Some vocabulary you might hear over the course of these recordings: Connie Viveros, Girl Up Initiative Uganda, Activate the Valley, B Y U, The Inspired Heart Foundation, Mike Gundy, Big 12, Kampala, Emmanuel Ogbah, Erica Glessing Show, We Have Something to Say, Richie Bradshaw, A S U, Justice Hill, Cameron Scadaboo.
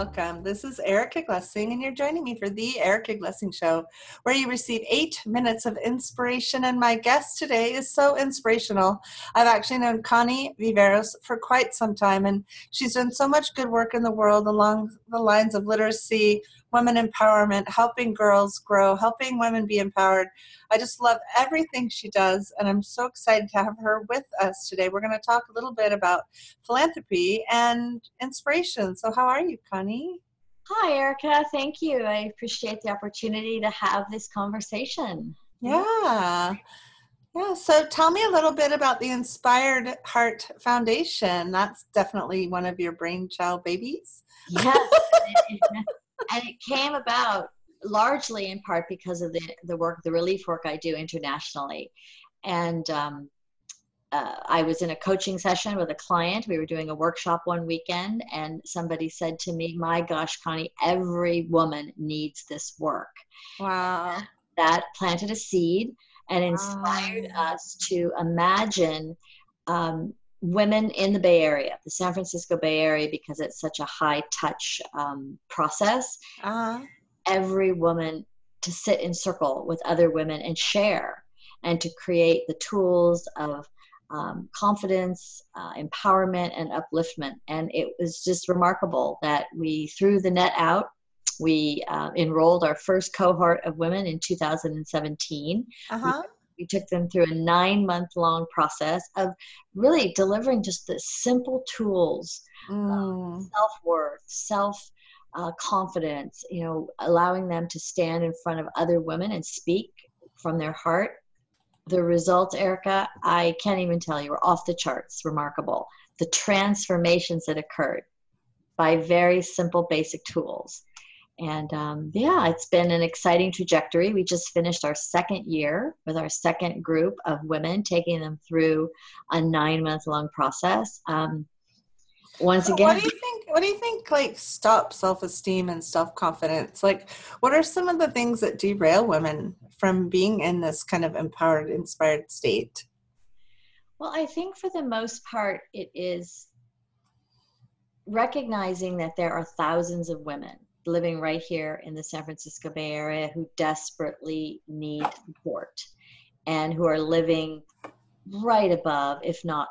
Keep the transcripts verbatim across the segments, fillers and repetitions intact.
welcome. This is Erica Glessing, and you're joining me for The Erica Glessing Show, where you receive eight minutes of inspiration, and my guest today is so inspirational. I've actually known Connie Viveros for quite some time, and she's done so much good work in the world along the lines of literacy, women empowerment, helping girls grow, helping women be empowered. I just love everything she does, and I'm so excited to have her with us today. We're going to talk a little bit about philanthropy and inspiration. So how are you, Connie? Hi, Erica. Thank you. I appreciate the opportunity to have this conversation. Yeah. Yeah. So tell me a little bit about the Inspired Heart Foundation. That's definitely one of your brainchild babies. Yes. And it came about largely in part because of the, the work, the relief work I do internationally. And um, uh, I was in a coaching session with a client. We were doing a workshop one weekend, and somebody said to me, "My gosh, Connie, every woman needs this work." Wow. And that planted a seed and inspired wow. us to imagine um, women in the Bay Area, the San Francisco Bay Area, because it's such a high touch um, process. Uh-huh. Every woman to sit in circle with other women and share, and to create the tools of um, confidence, uh, empowerment, and upliftment. And it was just remarkable that we threw the net out. We uh, enrolled our first cohort of women in two thousand seventeen. Uh-huh. We We took them through a nine-month-long process of really delivering just the simple tools, mm. um, self-worth, self-confidence, uh, you know, allowing them to stand in front of other women and speak from their heart. The results, Erica, I can't even tell you, were off the charts, remarkable. The transformations that occurred by very simple, basic tools. And um, yeah, it's been an exciting trajectory. We just finished our second year with our second group of women, taking them through a nine month long process. Um, once so again, what do you think, what do you think like stop self-esteem and self-confidence? Like, what are some of the things that derail women from being in this kind of empowered, inspired state? Well, I think for the most part, it is recognizing that there are thousands of women living right here in the San Francisco Bay Area who desperately need support and who are living right above, if not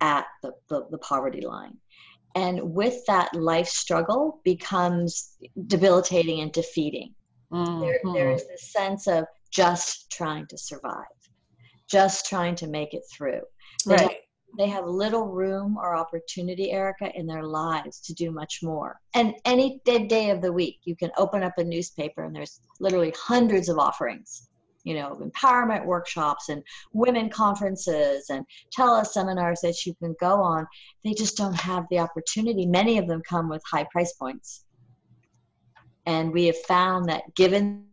at the, the, the poverty line. And with that, life struggle becomes debilitating and defeating. Mm-hmm. There, there is this sense of just trying to survive, just trying to make it through. They, right. have, they have little room or opportunity, Erica, in their lives to do much more. And any day of the week, you can open up a newspaper and there's literally hundreds of offerings, you know, empowerment workshops and women conferences and teleseminars that you can go on. They just don't have the opportunity. Many of them come with high price points. And we have found that given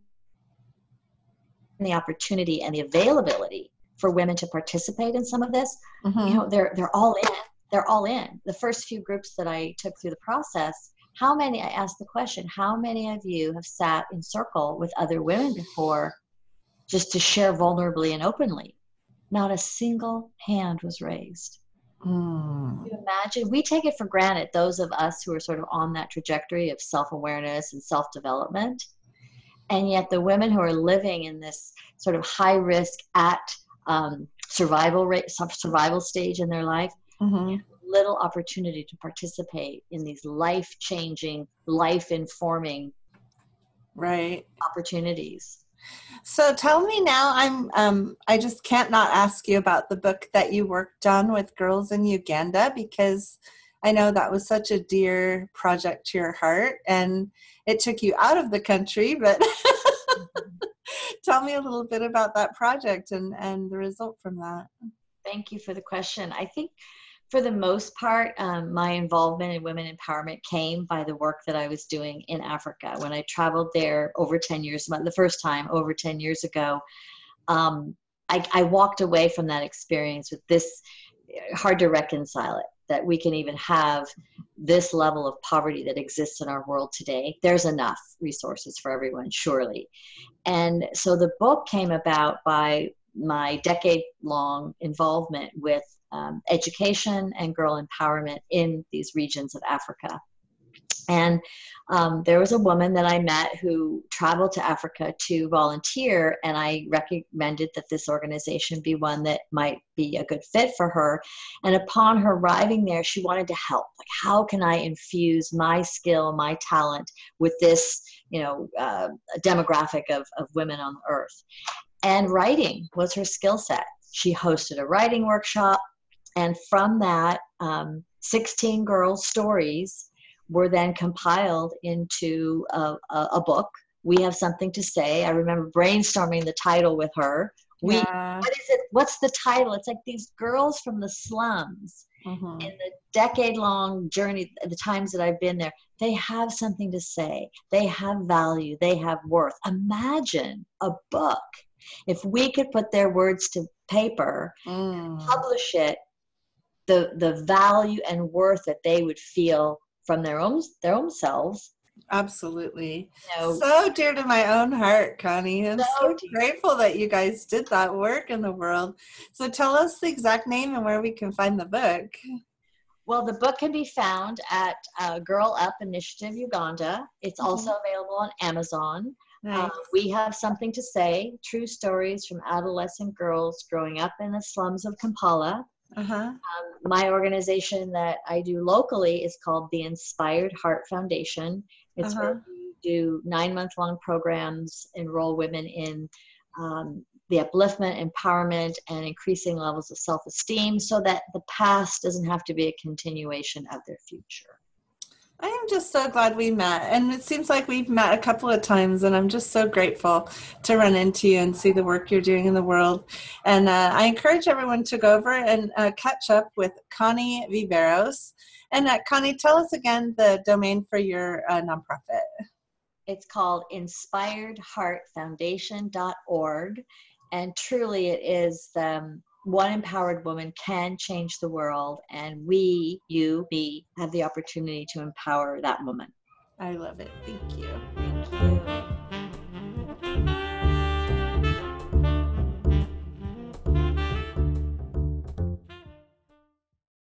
the opportunity and the availability for women to participate in some of this, mm-hmm. you know, they're, they're all in, they're all in. The first few groups that I took through the process, how many, I asked the question, how many of you have sat in circle with other women before just to share vulnerably and openly? Not a single hand was raised. Mm. Can you imagine? We take it for granted, those of us who are sort of on that trajectory of self-awareness and self-development. And yet the women who are living in this sort of high risk at Um, survival rate, survival stage in their life, mm-hmm. little opportunity to participate in these life-changing, life-informing right. opportunities. So tell me now, I'm, um, I just can't not ask you about the book that you worked on with girls in Uganda, because I know that was such a dear project to your heart, and it took you out of the country, but... Tell me a little bit about that project and, and the result from that. Thank you for the question. I think for the most part, um, my involvement in women empowerment came by the work that I was doing in Africa. When I traveled there over ten years, the first time over ten years ago, um, I, I walked away from that experience with this, hard to reconcile it, that we can even have this level of poverty that exists in our world today. There's enough resources for everyone, surely. And so the book came about by my decade-long involvement with um, education and girl empowerment in these regions of Africa. And um, there was a woman that I met who traveled to Africa to volunteer, and I recommended that this organization be one that might be a good fit for her. And upon her arriving there, she wanted to help. Like, how can I infuse my skill, my talent with this, you know, uh, demographic of, of women on earth? And writing was her skill set. She hosted a writing workshop, and from that, um, sixteen girls' stories were then compiled into a, a, a book, We Have Something to Say. I remember brainstorming the title with her. We, yeah. What is it? What's the title? It's like these girls from the slums mm-hmm. in the decade-long journey, the times that I've been there, they have something to say. They have value. They have worth. Imagine a book. If we could put their words to paper mm. and publish it, the the value and worth that they would feel from their own their own selves. Absolutely. You know, so dear to my own heart, Connie. I'm so, so grateful that you guys did that work in the world. So tell us the exact name and where we can find the book. Well, the book can be found at uh, Girl Up Initiative Uganda. It's mm-hmm. also available on Amazon. Nice. Uh, We Have Something to Say, True Stories from Adolescent Girls Growing Up in the Slums of Kampala. Uh-huh. Um, my organization that I do locally is called The Inspired Heart Foundation. It's uh-huh. where we do nine-month-long programs, enroll women in um, the upliftment, empowerment, and increasing levels of self-esteem so that the past doesn't have to be a continuation of their future. I am just so glad we met, and it seems like we've met a couple of times, and I'm just so grateful to run into you and see the work you're doing in the world. And uh, I encourage everyone to go over and uh, catch up with Connie Viveros. And uh, Connie, tell us again the domain for your uh, nonprofit. It's called inspired heart foundation dot org, and truly it is um, one empowered woman can change the world, and we, you, me, have the opportunity to empower that woman. I love it. Thank you.